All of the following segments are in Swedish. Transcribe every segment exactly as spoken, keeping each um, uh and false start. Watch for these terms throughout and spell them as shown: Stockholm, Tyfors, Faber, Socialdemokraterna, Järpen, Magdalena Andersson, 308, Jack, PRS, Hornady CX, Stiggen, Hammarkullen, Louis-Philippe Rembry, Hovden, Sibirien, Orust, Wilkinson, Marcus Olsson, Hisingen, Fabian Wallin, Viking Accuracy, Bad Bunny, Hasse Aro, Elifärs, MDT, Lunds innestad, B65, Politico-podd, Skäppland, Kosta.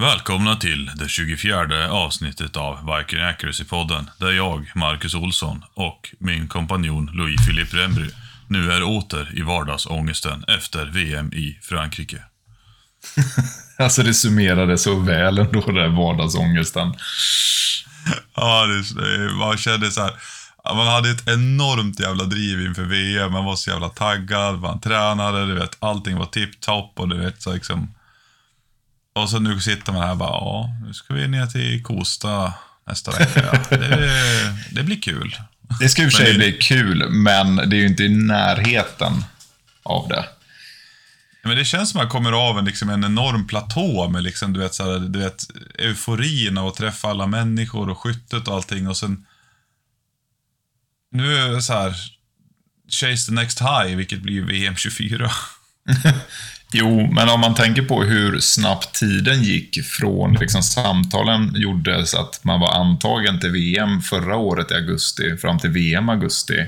Välkomna till det tjugofjärde avsnittet av Viking Accuracy-podden, där jag, Marcus Olsson, och min kompanjon Louis-Philippe Rembry nu är åter i vardagsångesten efter V M i Frankrike. Alltså det summerade så väl ändå, den där vardagsångesten. Ja, det, man kände så här, man hade ett enormt jävla driv inför V M, man var så jävla taggad, man tränade, du vet, allting var tipptopp och du vet så liksom. Och så nu sitter man här och bara, ja, nu ska vi ner till Kosta nästa vecka. Det, det blir kul. Det ska ju för sig bli kul, men det är ju inte i närheten av det. Men det känns som att man kommer av en, liksom, en enorm platå med liksom, du vet, så här, du vet, euforin och träffa alla människor och skyttet och allting. Och sen, nu är det så här, chase the next high, vilket blir V M tjugofyra. Jo, men om man tänker på hur snabbt tiden gick från liksom, samtalen gjordes att man var antagen till V M förra året i augusti fram till V M augusti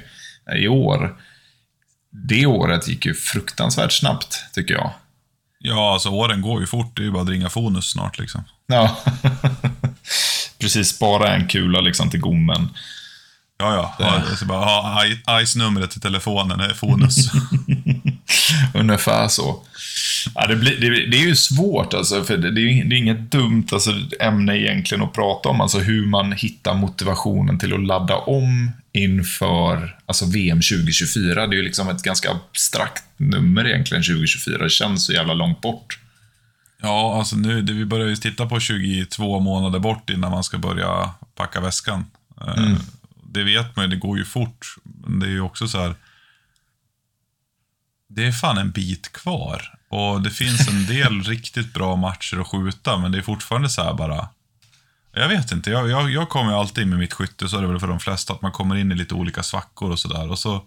i år. Det året gick ju fruktansvärt snabbt, tycker jag. Ja, alltså åren går ju fort. Det är ju bara att ringa fonus snart liksom. Ja, precis. Spara en kula liksom till gommen. Ja, ja. Det... Alltså bara, ha I C E-numret till telefonen är fonus. Ungefär så. Ja, det, blir, det, det är ju svårt alltså, för det, det är inget dumt alltså, ämne egentligen att prata om alltså, hur man hittar motivationen till att ladda om inför alltså, V M tjugotjugofyra. Det är ju liksom ett ganska abstrakt nummer egentligen, tjugotjugofyra. Det känns så jävla långt bort. Ja, alltså nu, det, vi börjar ju titta på tjugotvå månader bort innan man ska börja packa väskan. Mm. Det vet man ju, det går ju fort. Men det är ju också så här, det är fan en bit kvar. Och det finns en del riktigt bra matcher att skjuta. Men det är fortfarande så här bara... Jag vet inte. Jag, jag, jag kommer ju alltid in med mitt skytte. Så är det väl för de flesta att man kommer in i lite olika svackor och sådär. Och så,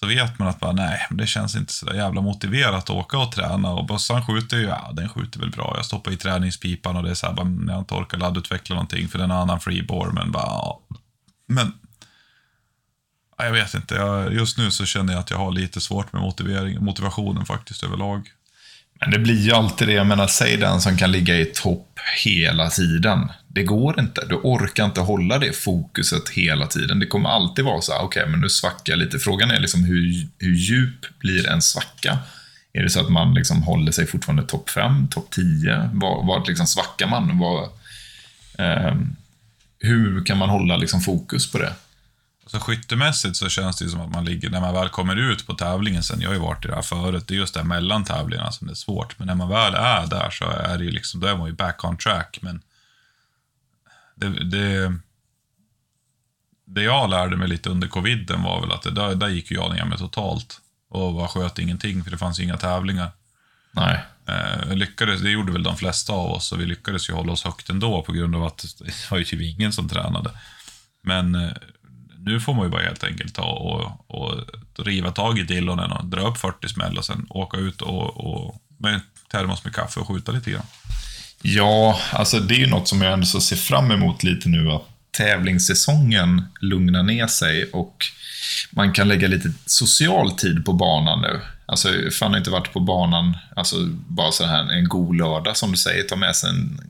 så vet man att bara, nej, det känns inte så där jävla motiverat att åka och träna. Och bössan skjuter ju... Ja, den skjuter väl bra. Jag stoppar i träningspipan och det är så här... Bara, jag har inte orkat laddutveckla någonting för den annan freeboard. Men bara... Ja. Men... Jag vet inte, jag, just nu så känner jag att jag har lite svårt med motivering, motivationen faktiskt överlag. Men det blir ju alltid det, jag menar, säg den som kan ligga i topp hela tiden. Det går inte, du orkar inte hålla det fokuset hela tiden. Det kommer alltid vara så här, okej okay, men nu svackar jag lite. Frågan är liksom hur, hur djup blir en svacka? Är det så att man liksom håller sig fortfarande topp fem, topp tio? Var, var liksom svackar man? Var, eh, hur kan man hålla liksom fokus på det? Så skyttemässigt så känns det ju som att man ligger, när man väl kommer ut på tävlingen sen, jag har ju varit i det här förut, det är just det här mellan tävlingarna som det är svårt, men när man väl är där så är det ju liksom, då är man ju back on track, men det, det, det jag lärde mig lite under coviden var väl att det, där, där gick ju jag ner med totalt och var sköt ingenting för det fanns inga tävlingar. Nej. Eh, lyckades, det gjorde väl de flesta av oss och vi lyckades ju hålla oss högt ändå på grund av att det var ju typ ingen som tränade, men nu får man ju bara helt enkelt ta och, och riva tag i dillonen och dra upp fyrtio smäll och sen åka ut och, och med termos med kaffe och skjuta lite grann. Ja, alltså det är ju något som jag ändå så ser fram emot lite nu, att tävlingssäsongen lugnar ner sig och man kan lägga lite social tid på banan nu. Alltså fan har inte varit på banan, alltså bara så här en god lördag som du säger, ta med sig en,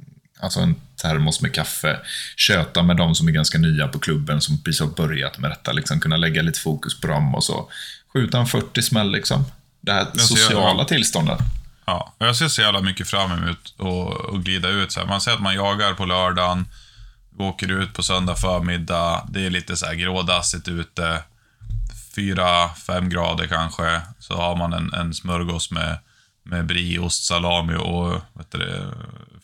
alltså en termos med kaffe, köta med de som är ganska nya på klubben som precis har börjat med detta, liksom kunna lägga lite fokus på dem och så skjuta en fyrtio smäll liksom, det här jag sociala jag... tillståndet. Ja, jag ser så jävla mycket fram emot och, och glida ut så här. Man ser att man jagar på lördagen, åker ut på söndag förmiddag, det är lite så här grådassigt ute, fyra fem grader kanske, så har man en, en smörgås med med brie, ost, salami och vet du,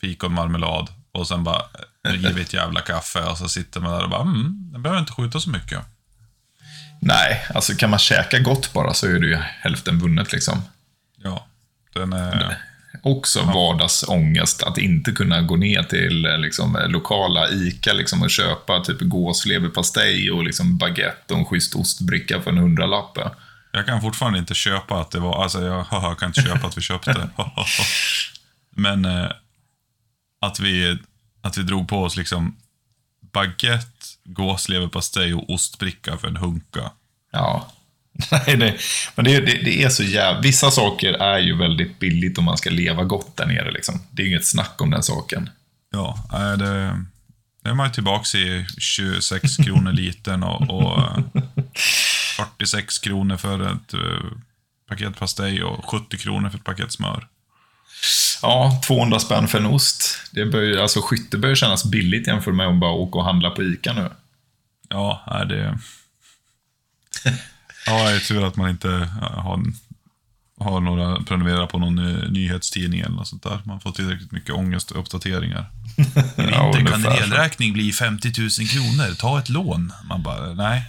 fikonmarmelad och sen bara rivit jävla kaffe och så sitter man där och bara mm, den behöver inte skjuta så mycket. Nej, alltså kan man käka gott bara så är det ju hälften vunnet liksom. Ja, den är... Också ja. Vardagsångest att inte kunna gå ner till liksom, lokala Ica liksom, och köpa typ gåsleverpastej och liksom, baguette och en schysst ostbricka för en hundralapp. Jag kan fortfarande inte köpa att det var... Alltså jag, haha, jag kan inte köpa att vi köpte. Men eh, att, vi, att vi drog på oss liksom baguette, gåsleverpastej och ostbricka för en hunka. Ja, Nej, nej, men det, det, det är så jävla... Vissa saker är ju väldigt billigt om man ska leva gott där nere. Liksom. Det är inget snack om den saken. Ja, det, det är man ju tillbaka i tjugosex kronor liten och, och fyrtiosex kronor för ett paket pastej och sjuttio kronor för ett paket smör. Ja, tvåhundra spänn för en ost. Det bör, alltså, skytte bör kännas billigt jämfört med att bara åka och handla på Ica nu. Ja, det... Ja, jag tror att man inte har, har några prenumerera på någon nyhetstidning eller något sånt där. Man får tillräckligt mycket ångest och uppdateringar. Ja, inte kan en elräkning bli femtio tusen kronor. Ta ett lån. Man bara, nej.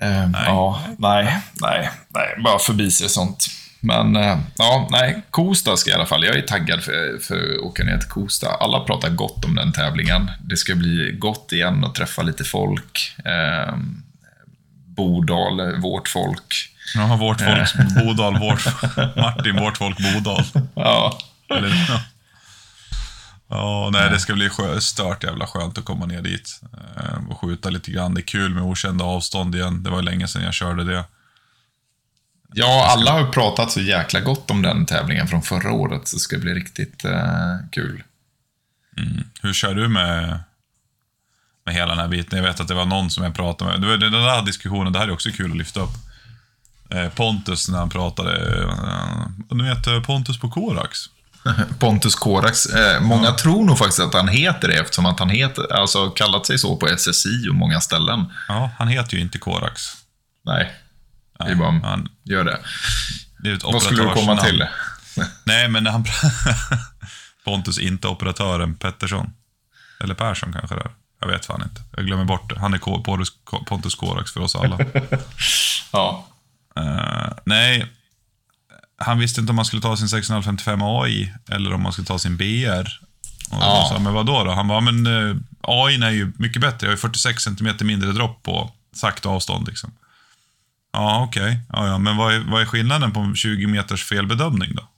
Eh, nej. Ja, nej, nej, nej. Bara förbi sig sånt. Men eh, ja, nej. Kosta ska jag i alla fall. Jag är taggad för, för att åka ner till Kosta. Alla pratar gott om den tävlingen. Det ska bli gott igen och träffa lite folk. Eh, Bodal, vårt folk. Ja, vårt folk, Bodal, vårt Martin, vårt folk, Bodal. Ja. Eller, ja. Ja, nej, det ska bli skö- stört jävla skönt att komma ner dit och skjuta lite grann. Det är kul med okända avstånd igen. Det var länge sedan jag körde det. Ja, alla har pratat så jäkla gott om den tävlingen från förra året, så det ska bli riktigt eh, kul. Mm. Hur kör du med... med hela den här biten? Jag vet att det var någon som jag pratade med. Den där diskussionen, det här är också kul att lyfta upp. Pontus, när han pratade, nu heter Pontus på Korax. Pontus Korax. Många ja. tror nog faktiskt att han heter det, eftersom att han heter, alltså, kallat sig så på S S I och många ställen. Ja, han heter ju inte Korax. Nej, Nej det är bara, han gör det. Det är ett Vad skulle du komma namn. till? Nej, men han Pontus, inte operatören Pettersson. Eller Persson kanske där. Jag vet fan inte. Jag glömmer bort det. Han är K- Pontus Korax för oss alla. Ja. Uh, nej. Han visste inte om man skulle ta sin sex komma fem femtiofem A I eller om man skulle ta sin B R. Och ja. sa, men vadå då? Han bara, men uh, A I är ju mycket bättre. Jag har ju fyrtiosex centimeter mindre dropp på sakta avstånd. Liksom. Ja, okej. Okay. Ja, ja. Men vad är, vad är skillnaden på tjugo meters felbedömning då?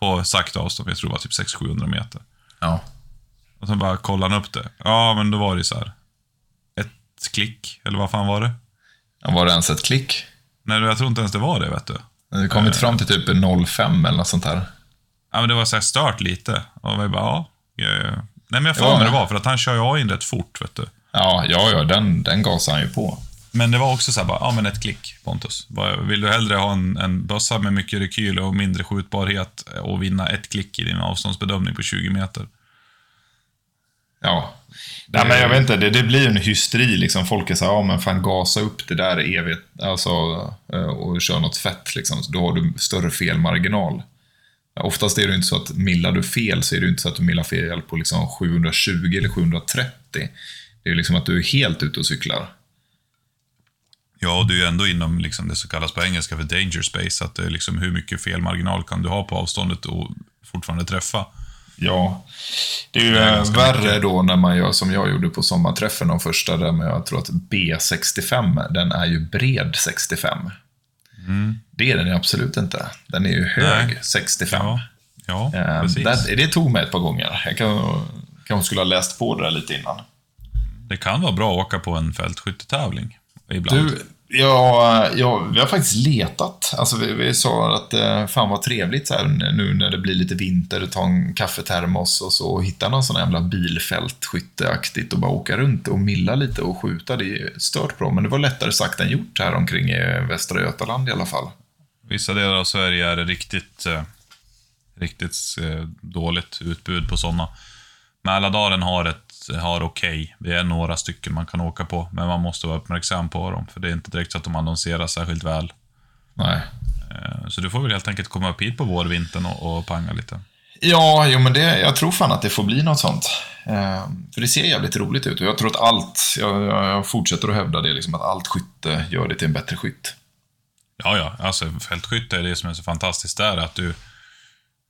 På sakta avstånd. Jag tror det var typ sex till sjuhundra meter. Ja. Och sen bara kollade han upp det. Ja, men då var det så här. Ett klick, eller vad fan var det? Ja, var det ens ett klick? Nej, jag tror inte ens det var det, vet du. Det kom inte fram till typ noll komma fem eller något sånt här. Ja, men det var så här stört lite. Och jag bara, ja. ja, ja. Nej, men jag får med det var, för att han kör ju A in rätt fort, vet du. Ja, ja, ja den, den gasar han ju på. Men det var också så här, bara, ja men ett klick, Pontus. Vill du hellre ha en, en bössa med mycket rekyl och mindre skjutbarhet och vinna ett klick i din avståndsbedömning på tjugo meter? Ja. Nej, men jag vet inte, det, det blir en hysteri liksom. Folk är så här, ja men fan gasa upp det där evigt, alltså, och kör något fett liksom. Då har du större felmarginal. Oftast är det inte så att millar du fel, så är det inte så att du millar fel på liksom sjuhundratjugo eller sjuhundratrettio. Det är liksom att du är helt ute och cyklar. Ja, och du är ändå inom liksom det som kallas på engelska för danger space, att det är liksom hur mycket felmarginal kan du ha på avståndet och fortfarande träffa. Ja, det är ju det värre då när man gör som jag gjorde på sommarträffen, de första där, men jag tror att B sextiofem, den är ju bred sextiofem. Mm. Det är den absolut inte. Den är ju hög. Nej. sextiofem. Ja, ja eh, precis. Där, det tog mig ett par gånger. Jag kan, kanske skulle ha läst på det där lite innan. Det kan vara bra att åka på en fältskyttetävling ibland. Du, Ja, ja, vi har faktiskt letat. Alltså vi, vi sa att eh, fan vad trevligt så här, nu när det blir lite vinter, ta en kaffetermos och så, och hitta någon sån här jävla bilfältskytteaktigt och bara åka runt och milla lite och skjuta. Det är stört bra, men det var lättare sagt än gjort här omkring i Västra Götaland i alla fall. Vissa delar av Sverige är det riktigt, eh, riktigt eh, dåligt utbud på sådana. Mälardalen har ett har okej. Okay. Det är några stycken man kan åka på, men man måste vara uppmärksam på dem, för det är inte direkt så att de annonserar särskilt väl. Nej. Så du får väl helt enkelt komma upp hit på vårvintern och, och panga lite. Ja, jo, men det, jag tror fan att det får bli något sånt. Ehm, för det ser jävligt roligt ut, och jag tror att allt, jag, jag fortsätter att hävda det liksom, att allt skytte gör det till en bättre skytt. Ja, ja. Alltså fältskytte är det som är så fantastiskt där, att du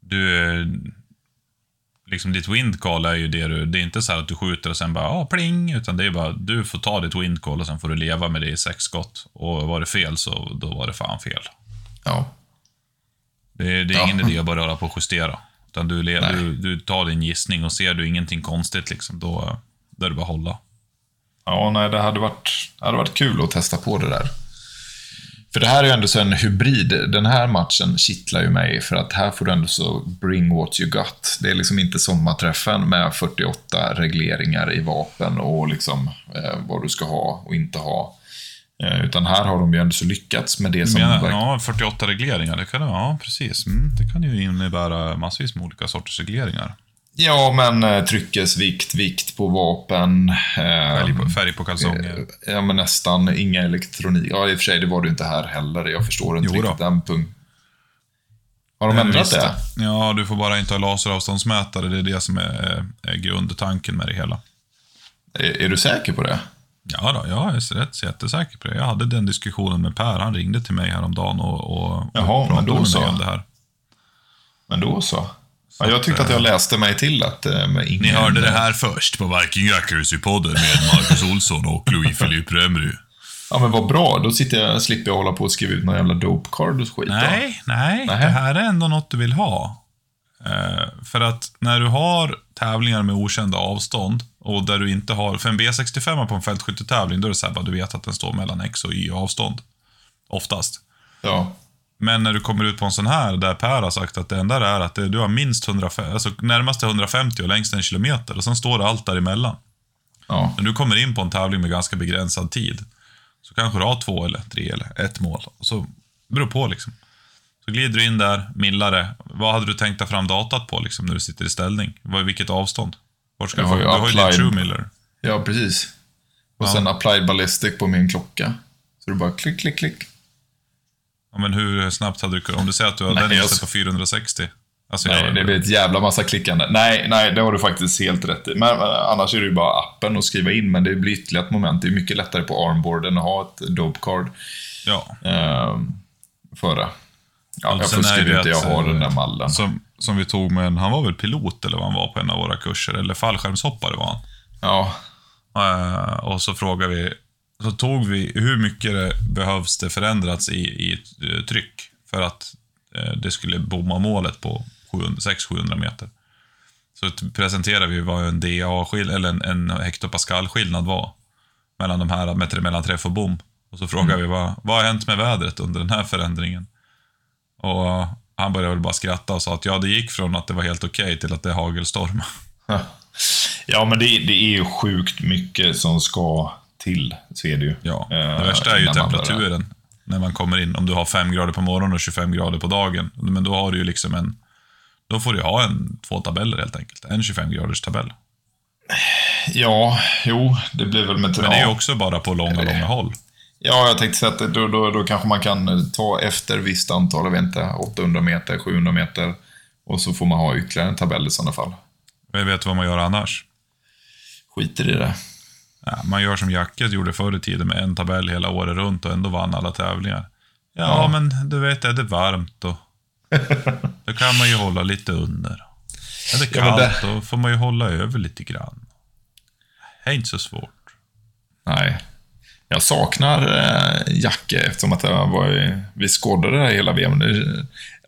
du liksom ditt windcall är ju det du... Det är inte så här att du skjuter och sen bara ah, pling, utan det är bara, du får ta ditt windcall och sen får du leva med det i sex skott. Och var det fel, så då var det fan fel. Ja. Det, det är ja. ingen idé att bara hålla på och justera. Utan du, du, du tar din gissning, och ser du ingenting konstigt liksom, då där du bara hålla. Ja, nej, det hade varit, det hade varit kul att testa på det där. För det här är ju ändå så en hybrid. Den här matchen kittlar ju mig, för att här får du ändå så bring what you got. Det är liksom inte sommarträffen med fyrtioåtta regleringar i vapen och liksom eh, vad du ska ha och inte ha. Eh, utan här har de ju ändå så lyckats med det som... Men, verk- ja, fyrtioåtta regleringar, det kan, ja, precis. Mm, det kan ju innebära massvis med olika sorters regleringar. Ja, men eh, tryckesvikt, vikt på vapen, eh, färg, på, färg på kalsonger. Eh, ja, men nästan inga elektronik. Ja, i och för sig, det var det inte här heller. Jag förstår inte riktigt den punkten. Har de Nej, ändrat det? Ja, du får bara inte ha laseravståndsmätare. Det är det som är, är grundtanken med det hela. Är, är du säker på det? Ja, då, jag är rätt jättesäker på det. Jag hade den diskussionen med Per. Han ringde till mig häromdagen och, och, Jaha, och pratade med mig om det här. Men då så. Ja, jag tyckte att jag läste mig till att... Med ingen... Ni hörde det här först på Viking Accuracy-podden med Marcus Olsson och Louis-Philippe Rembry. Ja, men vad bra. Då sitter jag, slipper jag hålla på och skriva ut någon jävla dope-card och skit. Nej, nej, nej. Det här är ändå något du vill ha. Eh, för att när du har tävlingar med okända avstånd och där du inte har... För en B sextiofem på en fältskyttetävling, då är det så här att du vet att den står mellan X och Y-avstånd. Oftast. Ja. Men när du kommer ut på en sån här där Per har sagt att det enda är att du har minst hundra femtio, alltså närmast hundra femtio och längst en kilometer, och sen står det allt däremellan. Ja. När du kommer in på en tävling med ganska begränsad tid, så kanske du har två eller tre eller ett mål. Så beror på liksom. Så glider du in där, millare. Vad hade du tänkt ta fram datat på liksom, när du sitter i ställning? Vad, vilket avstånd? Vart ska jag du få? Du har ju din true miller. Ja, precis. Och ja. Sen applied ballistic på min klocka. Så du bara klick, klick, klick. Ja, men hur snabbt hade du... Om du säger att du hade nej, den just... på fyrahundrasextio. Alltså, nej, det blir ett jävla massa klickande. Nej, nej, det har du faktiskt helt rätt i. Men annars är det ju bara appen och skriva in, men det blir ytterligare ett moment. Det är mycket lättare på armboarden att ha ett dope card. Ja. Ehm, förra. Ja, och jag fuskar ju inte, jag har den där mallen. Som, som vi tog med en... Han var väl pilot eller vad han var på en av våra kurser. Eller fallskärmshoppare var han. Ja. Ehm, och så frågar vi... Så tog vi hur mycket det behövs det förändrats i, i tryck för att eh, det skulle bomma målet på sexhundra meter. Så presenterade vi vad en D A-skill eller en, en hektopascal-skillnad var mellan de här meter mellan träff och bom. Och så frågade mm. vi vad, vad har hänt med vädret under den här förändringen? Och han började väl bara skratta och sa att ja, det gick från att det var helt okej okay till att det hagelstormar. Ja, men det, det är ju sjukt mycket som ska... till, så är det ju. Ja, det värsta är ju temperaturen när man kommer in. Om du har fem grader på morgonen och tjugofem grader på dagen, men då har du ju liksom en... Då får du ha en, två tabeller helt enkelt. En tjugofem-graders tabell. Ja, jo, det blir väl med... Men det är ju också bara på långa, långa håll. Ja, jag tänkte säga att då, då, då kanske man kan ta efter visst antal, jag vet inte, åttahundra meter, sjuhundra meter, och så får man ha ytterligare en tabell i sådana fall. Jag vet vad man gör annars. Skiter i det. Man gör som Jack gjorde förr i tiden med en tabell hela året runt och ändå vann alla tävlingar. Ja, ja. Men du vet, är det varmt då? Då kan man ju hålla lite under. Är det kallt, ja, det... då får man ju hålla över lite grann. Det är inte så svårt. Nej. Jag saknar eh, Jack, eftersom att jag var i... vi skådade det hela V M. Det...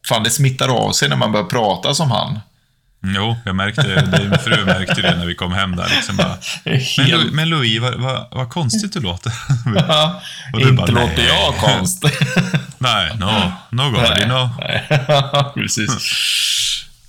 Fan, det smittar av sig när man börjar prata som han. Jo, jag märkte det. Min fru märkte det när vi kom hem där. Liksom bara, men, men Louis, vad, vad, vad konstigt du låter. Och inte bara, låter jag konstigt. Nej, no, no God, no. Precis.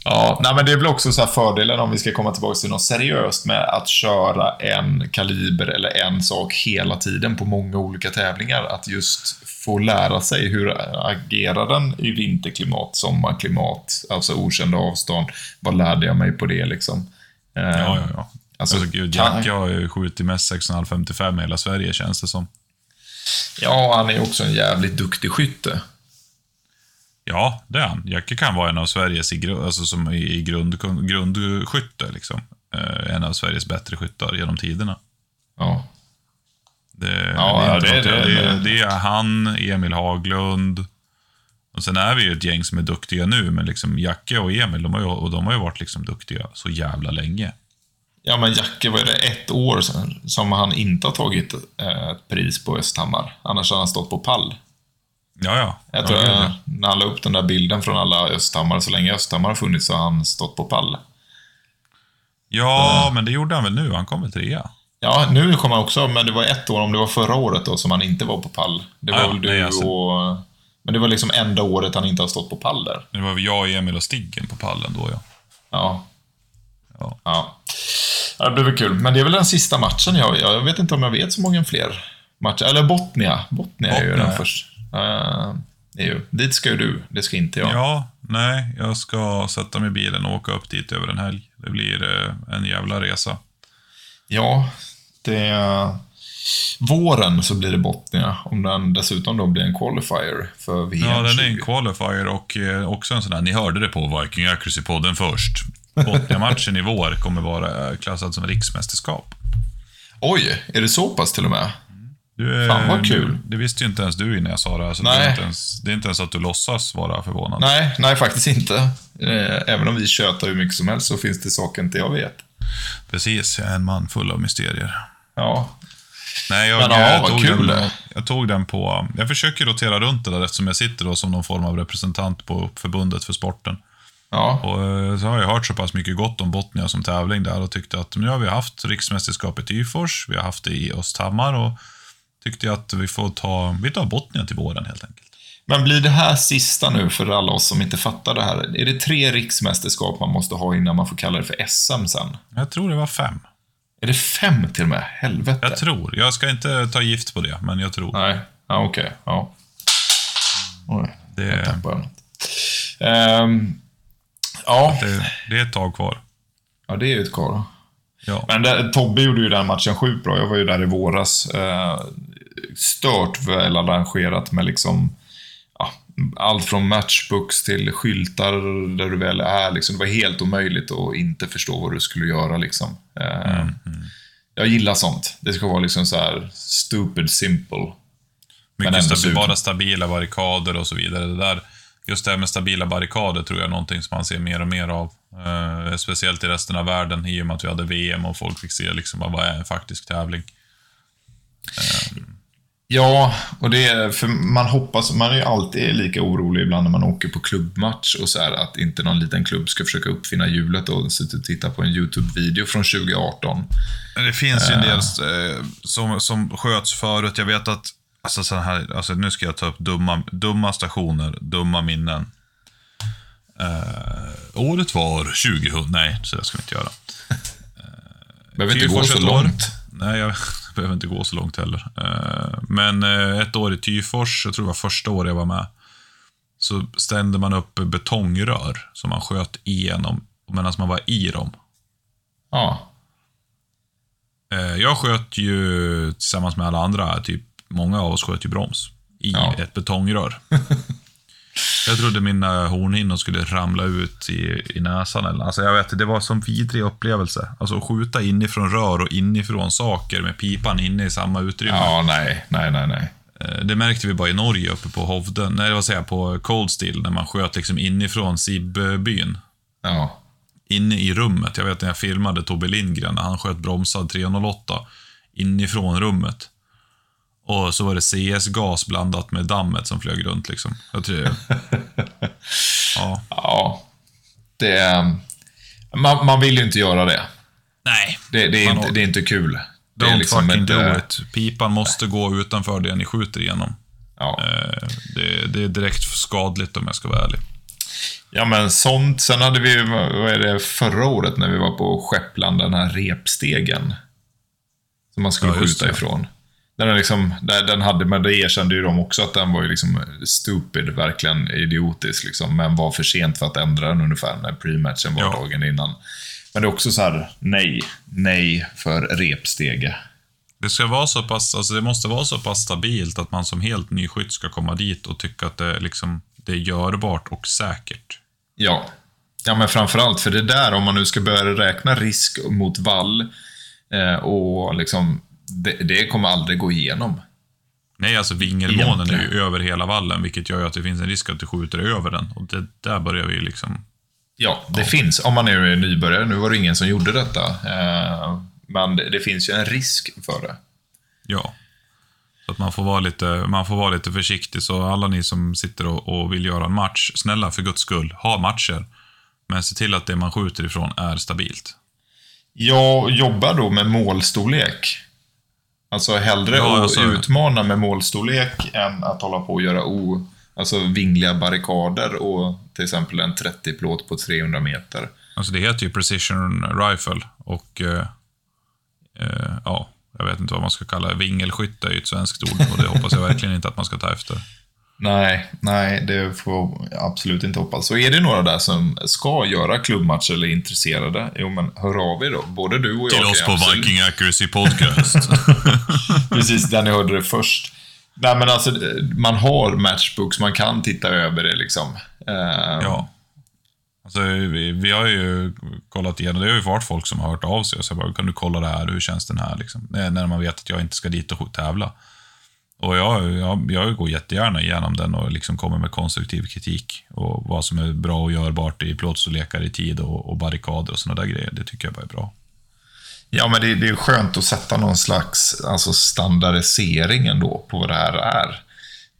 Ja, nej, men det är väl också så här fördelen, om vi ska komma tillbaka till något seriöst, med att köra en kaliber eller en sak hela tiden på många olika tävlingar. Att just få lära sig hur agerar den i vinterklimat, sommarklimat, alltså okända avstånd. Vad lärde jag mig på det liksom? Ja, ja, ja. Alltså, alltså gud, Jack, jag har ju skjutit med sex komma fem femtiofem i hela Sverige, känns det som. Ja, han är också en jävligt duktig skytte. Ja, det är han. Jacke kan vara en av Sveriges i, gru- alltså som i grund- grundskytte liksom. eh, En av Sveriges bättre skyttar genom tiderna. Ja. Det, ja, det, är, det, är, det, är, det är han, Emil Haglund. Och sen är vi ju ett gäng som är duktiga nu. Men liksom Jacke och Emil, de har ju, och de har ju varit liksom duktiga så jävla länge. Ja, men Jacke, var det ett år sedan som han inte har tagit ett pris på Östhammar? Annars har han stått på pall. Ja, ja. Jag tror ja, att när han la upp den där bilden från alla Östhammar, så länge Östhammar har funnits så har han stått på pall. Ja, det... men det gjorde han väl nu. Han kom med trea. Ja, nu kommer han också, men det var ett år, om det var förra året då, som han inte var på pall. Det var ja, väl du och... Men det var liksom enda året han inte har stått på pall där. Det var jag, Emil och Stiggen på pallen då, ja. Ja. Ja. Ja. Ja, det blev väl kul. Men det är väl den sista matchen. Jag, jag vet inte om jag vet så många fler matcher. Eller Bottnia. Bottnia är ju den först. Uh, det är ju. Dit ska ju du, det ska inte jag. Ja, nej. Jag ska sätta mig i bilen och åka upp dit över en helg. Det blir uh, en jävla resa. Ja, det... Våren så blir det Bottnia, om den dessutom då blir en qualifier för V M tjugo. Ja, den är en qualifier och också en sån där, ni hörde det på Viking Accuracy-podden först. Bottnia-matchen i vår kommer vara klassad som riksmästerskap. Oj, är det så pass till och med? Du är, fan vad kul. Det visste ju inte ens du innan jag sa det här, så nej. Det, är inte ens, det är inte ens att du låtsas vara förvånad. Nej, nej faktiskt inte. Även om vi tjötar hur mycket som helst så finns det saker inte jag vet. Precis, jag är en man full av mysterier. Ja. Nej, jag, men, jag, ja, tog den, jag tog den på... Jag försöker rotera runt det där eftersom jag sitter då som någon form av representant på förbundet för sporten. Ja. Och så har jag hört så pass mycket gott om Bottnia som tävling där och tyckte att nu har vi haft riksmästerskapet i Tyfors, vi har haft det i Östhammar och tyckte att vi får ta... Vi tar Bottnia till våren helt enkelt. Men blir det här sista nu för alla oss som inte fattar det här? Är det tre riksmästerskap man måste ha innan man får kalla det för S M sen? Jag tror det var fem. Är det fem till och med? Helvete. Jag tror. Jag ska inte ta gift på det, men jag tror. Nej, ja, okej. Okay. Ja. Oj, det... jag tappade något. Um, ja. Det, det är ett tag kvar. Ja, det är ju ett kvar då. Ja. Men där, Tobbe gjorde ju den matchen sjukt bra. Jag var ju där i våras. Uh, stört väl arrangerat med liksom... allt från matchbooks till skyltar där du väl är liksom. Det var helt omöjligt att inte förstå vad du skulle göra liksom. Mm, mm. Jag gillar sånt. Det ska vara liksom så här stupid simple. Mycket stabil, bara stabila barrikader och så vidare. Det där, just det här med stabila barrikader tror jag är någonting som man ser mer och mer av. Eh, speciellt i resten av världen i och med att vi hade V M och folk fick se liksom vad är en faktisk tävling. Eh, Ja, och det är, för man hoppas, man är ju alltid lika orolig ibland när man åker på klubbmatch och så här, att inte någon liten klubb ska försöka uppfinna hjulet och sitta och titta på en YouTube-video från tjugo arton. Det finns ju en del eh, som, som sköts förut. Jag vet att, alltså, så här, alltså nu ska jag ta upp dumma, dumma stationer, dumma minnen. Eh, året var tjugohundra, nej, så det ska vi inte göra. Eh, behöver inte gå så långt. Nej, jag behöver inte gå så långt heller. Men ett år i Tyfors, jag tror det var första året jag var med, så ställde man upp betongrör som man sköt igenom medan man var i dem. Ja. Jag sköt ju tillsammans med alla andra, typ många av oss sköt ju broms i ja. ett betongrör. Jag trodde mina hornhinnor skulle ramla ut i, i näsan eller. Alltså jag vet, det var som vidrig upplevelse. Alltså att skjuta inifrån rör och inifrån saker med pipan inne i samma utrymme. Ja, nej, nej, nej, nej. Det märkte vi bara i Norge uppe på Hovden. Nej, vad säger jag, på Cold Steel, när man sköt liksom inifrån Sibbyn. Ja. Inne i rummet. Jag vet när jag filmade Tobbe Lindgren när han sköt bromsad tre noll åtta inifrån rummet. Och så var det C S-gas blandat med dammet som flög runt liksom. Jag tror jag. Ja. Ja. Det är, man, man vill ju inte göra det. Nej. Det, det, är, inte, har, det är inte kul. Det är liksom fucking do it. Pipan måste nej. gå utanför det ni skjuter igenom. Ja. Det, det är direkt skadligt om jag ska vara ärlig. Ja, men sånt. Sen hade vi, vad är det, förra året när vi var på Skäppland, den här repstegen som man skulle ja, skjuta det. ifrån. Den, liksom, den hade, men det erkände ju de också att den var ju liksom stupid, verkligen idiotisk liksom, men var för sent för att ändra den ungefär när pre-matchen var ja. dagen innan. Men det är också så här: nej, nej för repstege. Det ska vara så pass, alltså det måste vara så pass stabilt att man som helt nyskytt ska komma dit och tycka att det, liksom, det är görbart och säkert. Ja. Ja, men framförallt för det där, om man nu ska börja räkna risk mot vall eh, och liksom Det, det kommer aldrig gå igenom. Nej, alltså vingelmånen är ju över hela vallen, vilket gör ju att det finns en risk att du skjuter över den. Och det där börjar vi liksom... Ja, det ja. finns. Om man är nybörjare, nu var det ingen som gjorde detta. Eh, men det, det finns ju en risk för det. Ja. Så att man får vara lite, man får vara lite försiktig. Så alla ni som sitter och, och vill göra en match, snälla för guds skull, ha matcher. Men se till att det man skjuter ifrån är stabilt. Jag jobbar då med målstorlek. Alltså hellre ja, att utmana med målstorlek än att hålla på och göra o, alltså vingliga barrikader och till exempel en trettio-plåt på trehundra meter. Alltså det heter ju precision rifle och eh, eh, ja, jag vet inte vad man ska kalla det. Vingelskytte är ju ett svenskt ord och det hoppas jag verkligen inte att man ska ta efter. Nej, nej, det får absolut inte hoppas. Så är det några där som ska göra klubbmatcher eller är intresserade, jo men hör av er då, både du och jag. Till oss på absolut. Viking Accuracy Podcast. Precis, där ni hörde det först. Nej men alltså, man har matchbooks, man kan titta över det liksom. Ja. Alltså, vi, vi har ju kollat igenom, det har ju varit folk som har hört av sig och så bara, kan du kolla det här, hur känns den här liksom? När man vet att jag inte ska dit och tävla. Och jag, jag, jag går jättegärna igenom den och liksom kommer med konstruktiv kritik och vad som är bra och görbart i plåtstorlekar i tid och, och barrikader och sådana där grejer, det tycker jag bara är bra. Ja men det, det är skönt att sätta någon slags alltså standardisering ändå på vad det här är.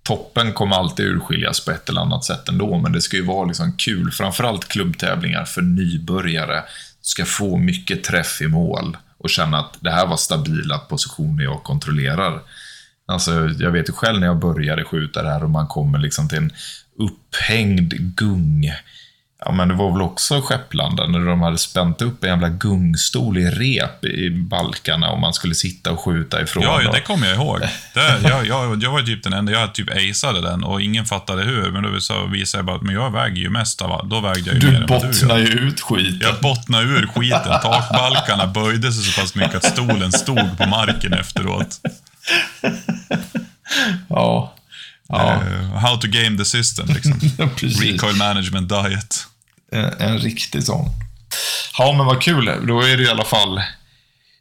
Toppen kommer alltid urskiljas på ett eller annat sätt ändå, men det ska ju vara liksom kul, framförallt klubbtävlingar för nybörjare ska få mycket träff i mål och känna att det här var stabila positioner jag kontrollerar. Alltså, jag vet ju själv när jag började skjuta det här och man kommer liksom till en upphängd gung. Ja, men det var väl också Skäppland när de hade spänt upp en jävla gungstol i rep i balkarna och man skulle sitta och skjuta ifrån. Ja, och... det kommer jag ihåg. Det, jag, jag, jag var typ den enda, jag typ aceade den och ingen fattade hur. Men då visade jag bara att men jag väger ju mest av allt. Då vägde jag ju du mer än vad du gör. Du bottnar ju ut skiten. Jag bottnar ur skiten. Takbalkarna böjde sig så pass mycket att stolen stod på marken efteråt. ja. ja How to game the system liksom. Recoil management diet, en, en riktig sån. Ja men vad kul. Då är det i alla fall,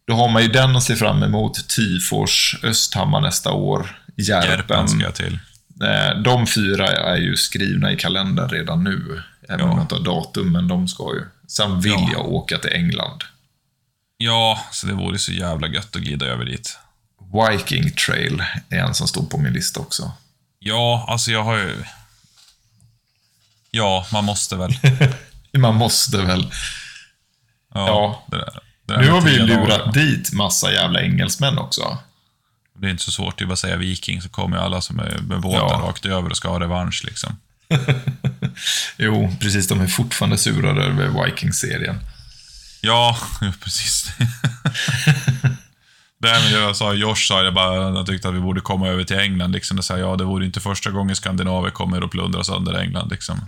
då har man ju den att se fram emot. Tyfors, Östhammar nästa år, Järpen, Järpen ska jag till. De fyra är ju skrivna i kalendern redan nu, även om ja. inte har datum, men de ska ju. Sen vill ja. jag åka till England. Ja, så det vore så jävla gött att glida över dit. Viking Trail är en som står på min lista också. Ja, alltså jag har ju... Ja, man måste väl. man måste väl. Ja, ja. Det där, det där nu har vi lurat år. Dit massa jävla engelsmän också. Det är inte så svårt att bara säga viking, så kommer ju alla som är med båten ja. rakt över och ska ha revansch liksom. Jo, precis, de är fortfarande surade över Viking-serien. Ja, precis. Nej, men jag sa, Josh sa jag bara, jag tyckte att vi borde komma över till England liksom. Det, så här, ja, det vore inte första gången Skandinavien kommer och plundras under England liksom.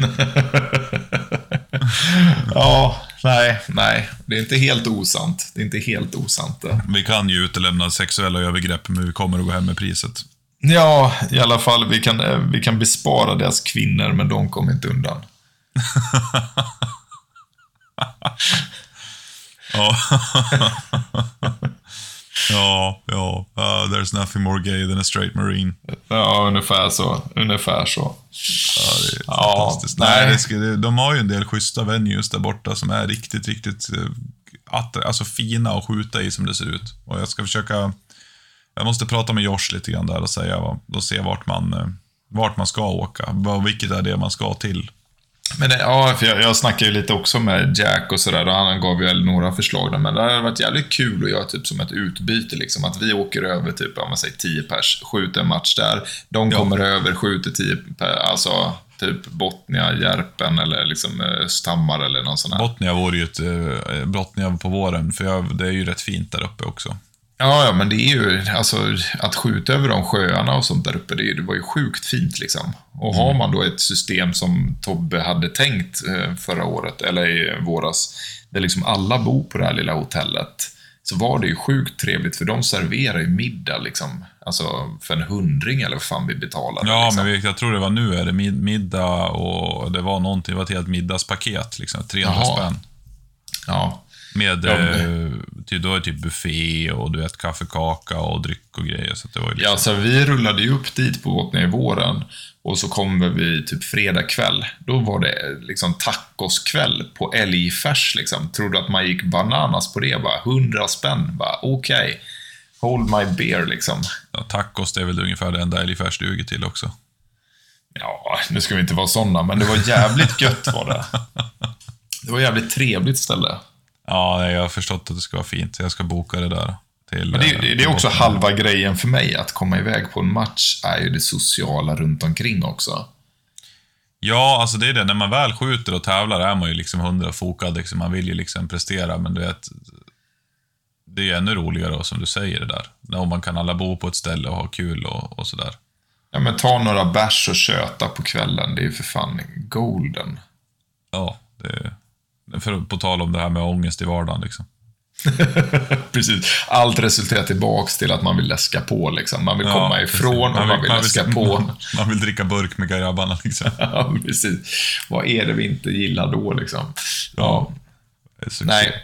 Ja, nej, nej. Det är inte helt osant. Det är inte helt osant det. Vi kan ju utelämna sexuella övergrepp, men vi kommer att gå hem med priset. Ja, i alla fall. Vi kan, vi kan bespara deras kvinnor, men de kommer inte undan. Ja. Ja, ja. Uh, there's nothing more gay than a straight marine. Ja, ungefär så. Ungefär så. Ja, det är ja, fantastiskt. Nej. Nej, det ska, de har ju en del schyssta venues där borta som är riktigt, riktigt attra- alltså fina att skjuta i som det ser ut. Och jag ska försöka... Jag måste prata med Josh lite grann där och säga och se vart man, vart man ska åka. Vilket är det man ska till. Men det, ja, för jag, jag snackade ju lite också med Jack och sådär, och han gav ju några förslag där, men det hade varit jävligt kul att göra typ som ett utbyte liksom, att vi åker över typ, om man säger tio pers, skjuter en match där, de ja. kommer över, skjuter tio pers, alltså typ Bottnia, Järpen eller liksom Östhammar eller någon sån här. Bottnia vore ju ett eh, Bottnia på våren, för jag, det är ju rätt fint där uppe också. Ja, ja, men det är ju, alltså, att skjuta över de sjöarna och sånt där uppe, det, det var ju sjukt fint liksom. Och har man då ett system som Tobbe hade tänkt förra året, eller i våras, där liksom alla bor på det här lilla hotellet, så var det ju sjukt trevligt, för de serverar ju middag liksom, alltså för en hundring eller vad fan vi betalade. Ja, liksom. Men jag tror det var nu är det middag, och det var någonting, det var ett helt middagspaket liksom, trehundra spänn. Ja, med ja, då är typ buffé och du vet kaffekaka och dryck och grejer, så det var ju liksom... Ja, så vi rullade ju upp dit på Bottnia i våren och så kommer vi typ fredag kväll. Då var det liksom tacoskväll på Elifärs liksom. Trodde att man gick bananas på det, bara hundra spänn, bara okej. Okay. Hold my beer liksom. Ja, tacos, det är väl ungefär det enda Elifärs duger till också. Ja, nu ska vi inte vara såna, men det var jävligt gött var det. Det var jävligt trevligt ställe. Ja, jag har förstått att det ska vara fint. Jag ska boka det där. Till, det, det, det är också halva grejen för mig att komma iväg på en match är ju det sociala runt omkring också. Ja, alltså det är det. När man väl skjuter och tävlar är man ju liksom hundra fokad. Liksom. Man vill ju liksom prestera, men du vet, det är ännu roligare då, som du säger det där. Om man kan alla bo på ett ställe och ha kul och, och sådär. Ja, men ta några bärs och köta på kvällen. Det är ju för fan golden. Ja, det är... För på tal om det här med ångest i vardagen liksom. Precis. Allt resulterar tillbaks till att man vill läska på liksom. Man vill ja, komma ifrån man och vill, man vill man läska vill, på. Man, man vill dricka burk med grabbarna liksom. Ja, precis. Vad är det vi inte gillar då liksom? Ja. ja. Nej.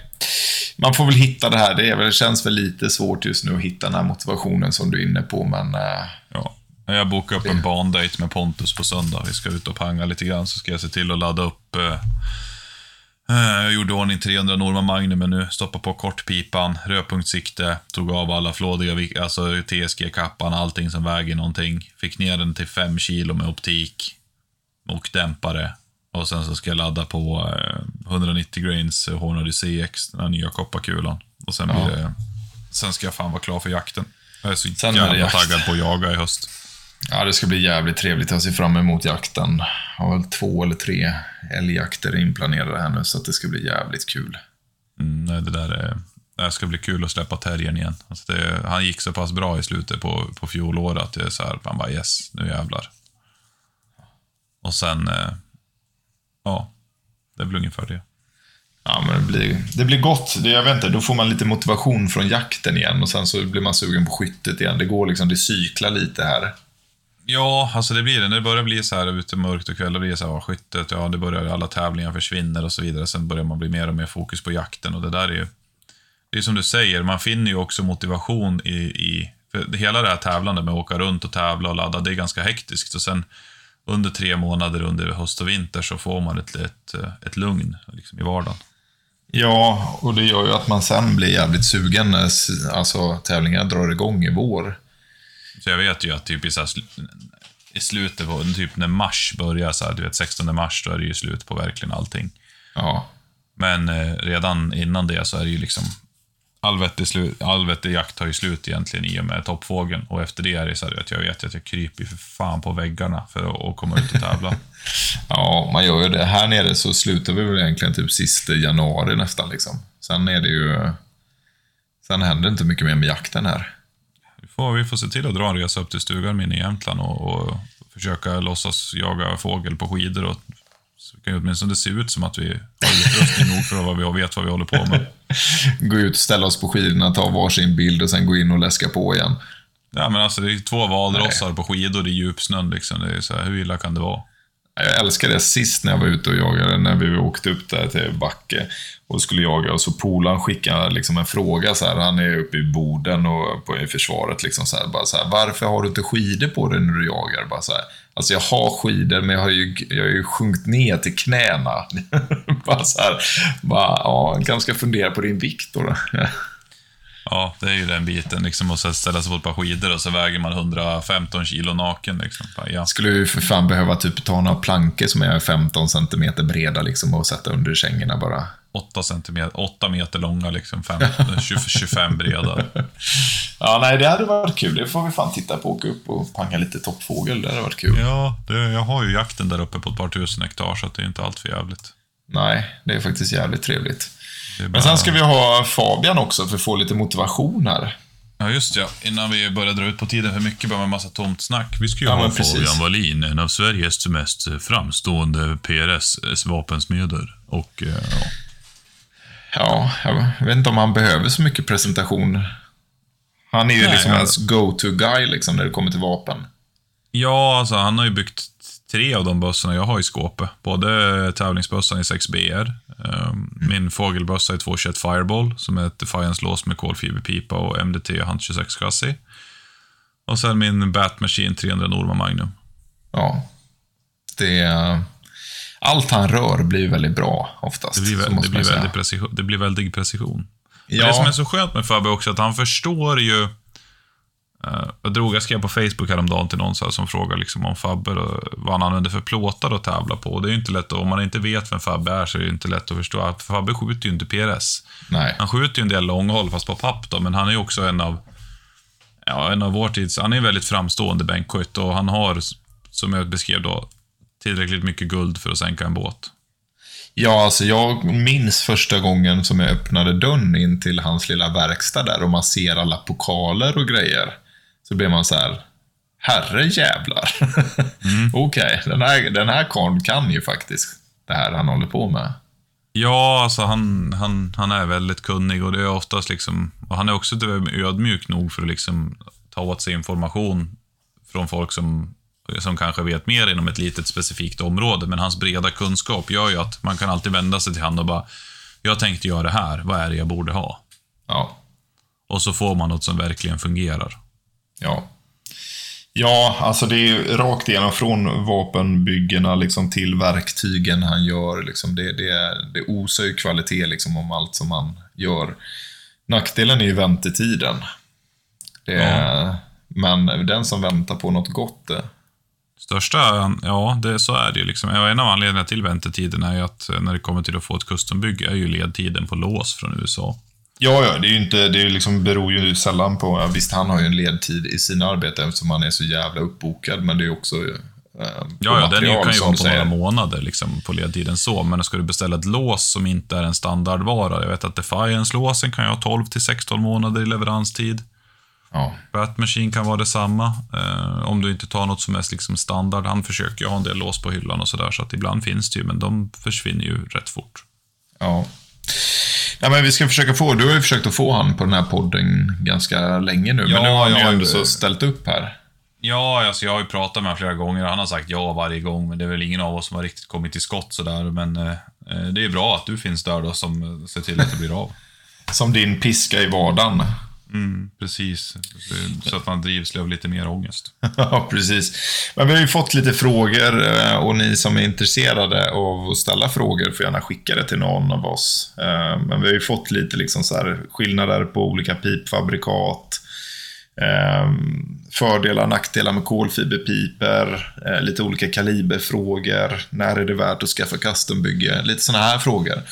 Man får väl hitta det här. Det, är väl, det känns väl lite svårt just nu att hitta den här motivationen som du är inne på, men äh... ja. Jag bokar upp en bandejt med Pontus på söndag. Vi ska ut och panga lite grann, så ska jag se till att ladda upp eh... Jag gjorde ordning trehundra Norma Magnum, men nu stoppade på kortpipan, rödpunktsikte, tog av alla flådiga, alltså T S G-kappan, allting som väger någonting. Fick ner den till fem kilo med optik och dämpare. Och sen så ska jag ladda på hundranittio grains Hornady C X, den nya kopparkulan. Och sen, ja. blir det, sen ska jag fan vara klar för jakten. Jag är så sen jävla är taggad på att jaga i höst. Ja, det ska bli jävligt trevligt. Jag ser fram emot jakten. Jag har väl två eller tre älgjakter inplanerade här nu, så att det ska bli jävligt kul. Mm, nej, det där är, det här ska bli kul att släppa terriern igen. Alltså det, han gick så pass bra i slutet på, på fjolåret att det är så här, man bara yes, nu jävlar. Och sen, ja, det blir ungefär det. Ja, men det blir, det blir gott. Det, jag vet inte, då får man lite motivation från jakten igen och sen så blir man sugen på skyttet igen. Det går liksom, det cyklar lite här. Ja, alltså det blir det. När det börjar bli så här ute mörkt och kväll och det är så här skyttet, ja det börjar, alla tävlingar försvinner och så vidare. Sen börjar man bli mer och mer fokus på jakten och det där är ju, det är som du säger, man finner ju också motivation i, i för hela det här tävlandet med att åka runt och tävla och ladda, det är ganska hektiskt. Och sen under tre månader under höst och vinter så får man ett, ett, ett lugn liksom i vardagen. Ja, och det gör ju att man sen blir jävligt sugen när alltså, tävlingar drar igång i vår. Så jag vet ju att typ i, så här, i slutet på typ när mars börjar så här, du vet sextonde mars då är det ju slut på verkligen allting. Ja. Men eh, redan innan det så är det ju liksom all vettig slu- all vettig jakt tar ju slut egentligen i och med toppfågeln, och efter det är det så här, att jag vet att jag kryper för fan på väggarna för att och komma ut och tävla. Ja, man gör ju det. Här nere så slutar vi väl egentligen typ sista januari nästan liksom. Sen är det ju sen händer inte mycket mer med jakten här. Och vi får se till att dra en resa upp till stugan min i Jämtland och, och försöka låtsas jaga fågel på skidor. Och, så kan ju åtminstone det se ut som att vi har utrustning nog för att vi vet vad vi håller på med. Gå ut, ställa oss på skidorna, ta varsin bild och sen gå in och läska på igen. Ja, men alltså det är två valrossar på skidor i djupsnön liksom. Det är så här, hur illa kan det vara? Jag älskar det sist när jag var ute och jagade, när vi åkte upp där till Backe och skulle jaga, och så polaren skickade liksom en fråga så här, han är uppe i Boden och på i försvaret liksom så här, bara så här, varför har du inte skidor på dig när du jagar, bara så här, alltså jag har skidor men jag har ju jag har ju sjunkit ner till knäna. Bara så här, bara ja, kanske fundera på din vikt då. Ja, det är ju den biten liksom, och så ställa sig på ett par skidor och så väger man hundrafemton kilo naken liksom. Ja. Skulle ju för fan behöva typ ta några plankor som är femton centimeter breda liksom och sätta under kängorna bara. åtta centimeter, åtta meter långa liksom, femton, tjugofem breda. Ja, nej, det hade varit kul. Det får vi fan titta på, åka upp och panga lite toppfågel, det hade varit kul. Ja, det, jag har ju jakten där uppe på ett par tusen hektar så att det är inte allt för jävligt. Nej, det är faktiskt jävligt trevligt. Bara... Men sen ska vi ha Fabian också för att få lite motivation här. Ja just ja, innan vi börjar dra ut på tiden för mycket, bara med massa tomt snack. Vi ska ju ja, ha Fabian Wallin, en av Sveriges mest framstående P R S-vapensmeder. Och ja. ja, jag vet inte om han behöver så mycket presentation. Han är ju Nej, liksom jag... hans go-to-guy liksom, när det kommer till vapen. Ja, alltså han har ju byggt tre av de bössorna jag har i skåpet. Både tävlingsbössan i sex B R, min fågelbössa i två tjugoett Fireball som är ett Defiance-lås med kolfiberpipa och M D T Hunt tjugosex-chassi. Och sen min Batmachine trehundra Norma Magnum. Ja. Det är... Allt han rör blir väldigt bra oftast. Det blir, väl, det blir, väldigt, precision, det blir väldigt precision. Ja. Det som är så skönt med Faber också att han förstår ju Uh, jag drog, jag skrev på Facebook häromdagen till någon så här som frågar liksom om Faber och vad han använder för plåtar att tävla på. Det är ju inte lätt, om man inte vet vem Faber är så är det inte lätt att förstå. För Faber skjuter ju inte P R S. Nej. Han skjuter ju en del långhåll fast på papp då, men han är ju också en av, ja, en av vår tids, han är en väldigt framstående bänkskytt och han har, som jag beskrev då, tillräckligt mycket guld för att sänka en båt. Ja, alltså jag minns första gången som jag öppnade dörren in till hans lilla verkstad där och man ser alla pokaler och grejer. Så blir man så här, herre jävlar. Mm. Okej, okay, den här, den här karln kan ju faktiskt det här han håller på med. Ja, alltså han, han, han är väldigt kunnig och det är oftast liksom, och han är också ödmjuk nog för att liksom ta åt sig information från folk som som kanske vet mer inom ett litet specifikt område, men hans breda kunskap gör ju att man kan alltid vända sig till han och bara, jag tänkte göra det här, vad är det jag borde ha? Ja. Och så får man något som verkligen fungerar. Ja. Ja, alltså det är ju rakt igenom från vapenbyggena liksom till verktygen han gör liksom, det, det, det osar ju kvalitet liksom om allt som han gör. Nackdelen är ju väntetiden. Det är, ja. Men den som väntar på något gott, största, ja, det, så är det ju liksom. En av anledningarna till väntetiden är ju att när det kommer till att få ett custombygge är ju ledtiden på lås från U S A. Ja, ja, det är ju inte, det är liksom, beror ju sällan på, ja, visst han har ju en ledtid i sina arbeten eftersom han är så jävla uppbokad, men det är också eh, ja, ja, den är ju, kan ju vara på säger... några månader liksom, på ledtiden så, men ska du beställa ett lås som inte är en standardvara, jag vet att Defiance-låsen kan ju ha tolv till sexton månader i leveranstid. Ja. Batmachine kan vara detsamma eh, om du inte tar något som är liksom standard. Han försöker ju ha en del lås på hyllan och sådär, så att ibland finns det ju, men de försvinner ju rätt fort. Ja. Ja, men vi ska försöka få, du har ju försökt att få han på den här podden ganska länge nu, ja, men nu har han ju ändå så ställt upp här. Ja, alltså jag har ju pratat med honom flera gånger och han har sagt ja varje gång, men det är väl ingen av oss som har riktigt kommit till skott sådär, men eh, det är bra att du finns där då som ser till att det blir av. Som din piska i vardagen. Mm, precis, så att man drivs av lite mer ångest. Ja, precis. Men vi har ju fått lite frågor och ni som är intresserade av att ställa frågor får gärna skicka det till någon av oss. Men vi har ju fått lite liksom så här skillnader på olika pipfabrikat, fördelar, nackdelar med kolfiberpiper, lite olika kaliberfrågor, när är det värt att skaffa custombygge, lite såna här frågor.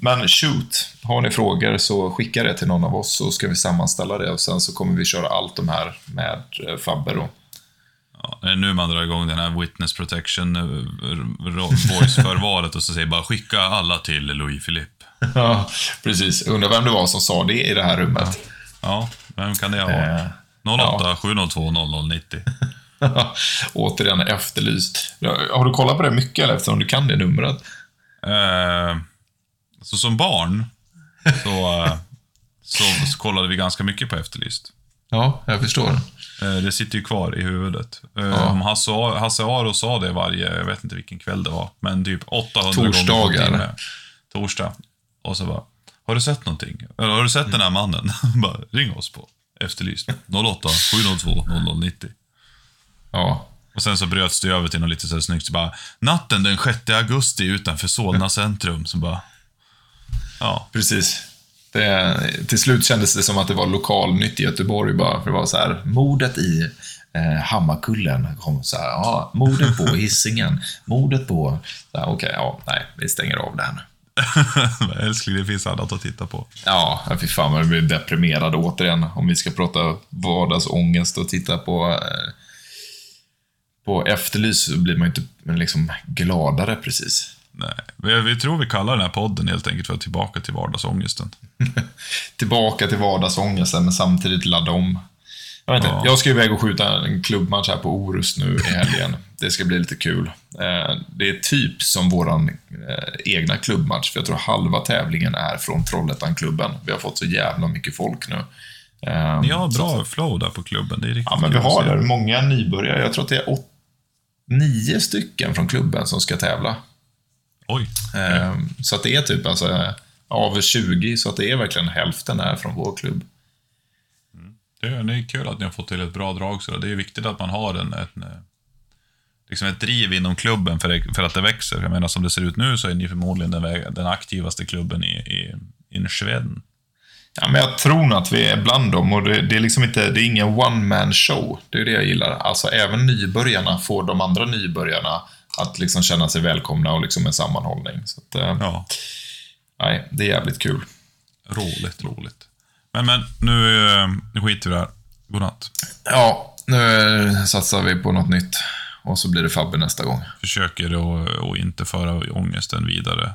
Men shoot, har ni frågor så skicka det till någon av oss så ska vi sammanställa det och sen så kommer vi köra allt de här med Faber då. Ja, det är nu man drar igång den här witness protection voice-förvaret och så säger bara skicka alla till Louis-Philippe. Ja, precis. Undrar vem det var som sa det i det här rummet. Ja, ja, vem kan det ha? noll åtta sju noll två noll noll nio noll. Återigen Efterlyst. Har du kollat på det mycket eller eftersom du kan det numret? Uh, så som barn så, uh, så, så kollade vi ganska mycket på Efterlyst. Ja, jag förstår. uh, Det sitter ju kvar i huvudet. uh, ja. Om Hasse, Hasse Aro sa det varje, jag vet inte vilken kväll det var, men typ åttahundra torsdagar gånger torsdag. Och så bara, har du sett någonting? Eller har du sett mm. den här mannen? Bara, ring oss på Efterlyst noll åtta sju noll två noll noll nio noll. Ja. Och sen så bröts det över till något lite så här snyggt så bara, natten den sjätte augusti utanför Solna centrum, som bara, ja. Precis. Det, till slut kändes det som att det var lokalnytt i Göteborg bara, för det var så här, mordet i eh, Hammarkullen kom så här, ja, mordet på Hisingen, mordet på, okej, okay, ja, nej, vi stänger av det här nu. Älskling, det finns annat att titta på. Ja, fy fan, jag blir deprimerad återigen om vi ska prata vardagsångest och titta på... Eh, på Efterlyst så blir man ju inte liksom gladare precis. Nej, vi, vi tror vi kallar den här podden helt enkelt för tillbaka till vardagsångesten. Tillbaka till vardagsångesten, men samtidigt ladda om. Jag vet inte, ja. Jag ska iväg och skjuta en klubbmatch här på Orust nu i helgen. Det ska bli lite kul. Det är typ som våran egna klubbmatch, för jag tror halva tävlingen är från Trollhättan-klubben. Vi har fått så jävla mycket folk nu. Ni har bra flow där på klubben, det är riktigt. Ja, men vi har där många nybörjare. Jag tror att det är åt nio stycken från klubben som ska tävla. Oj. Ehm, så att det är typ alltså, av tjugo, så att det är verkligen hälften här från vår klubb. Mm. Det, är, det är kul att ni har fått till ett bra drag. Så det är viktigt att man har en, en, liksom ett driv inom klubben för, det, för att det växer. Jag menar, som det ser ut nu så är ni förmodligen den, den aktivaste klubben i, i, i Sverige. Ja, men jag tror nog att vi är bland dem, och det, det är liksom inte, det är ingen one-man-show. Det är det jag gillar. Alltså även nybörjarna får de andra nybörjarna att liksom känna sig välkomna och liksom en sammanhållning. Så att, ja. Nej, det är jävligt kul. Roligt, roligt. Men, men nu, nu skiter vi där. Godnatt. Ja, nu satsar vi på något nytt. Och så blir det Fabbe nästa gång. Försöker att inte föra ångesten vidare.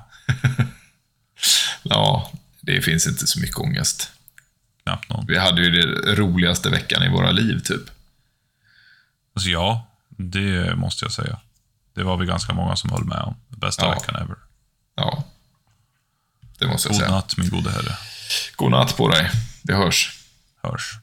Ja, det finns inte så mycket ångest. Knappt någon. Vi hade ju det roligaste veckan i våra liv, typ. Alltså ja, det måste jag säga. Det var vi ganska många som höll med om. Bästa ja. veckan ever. Ja, det måste jag God säga. God natt, min gode herre. God natt på dig. Vi hörs. Hörs.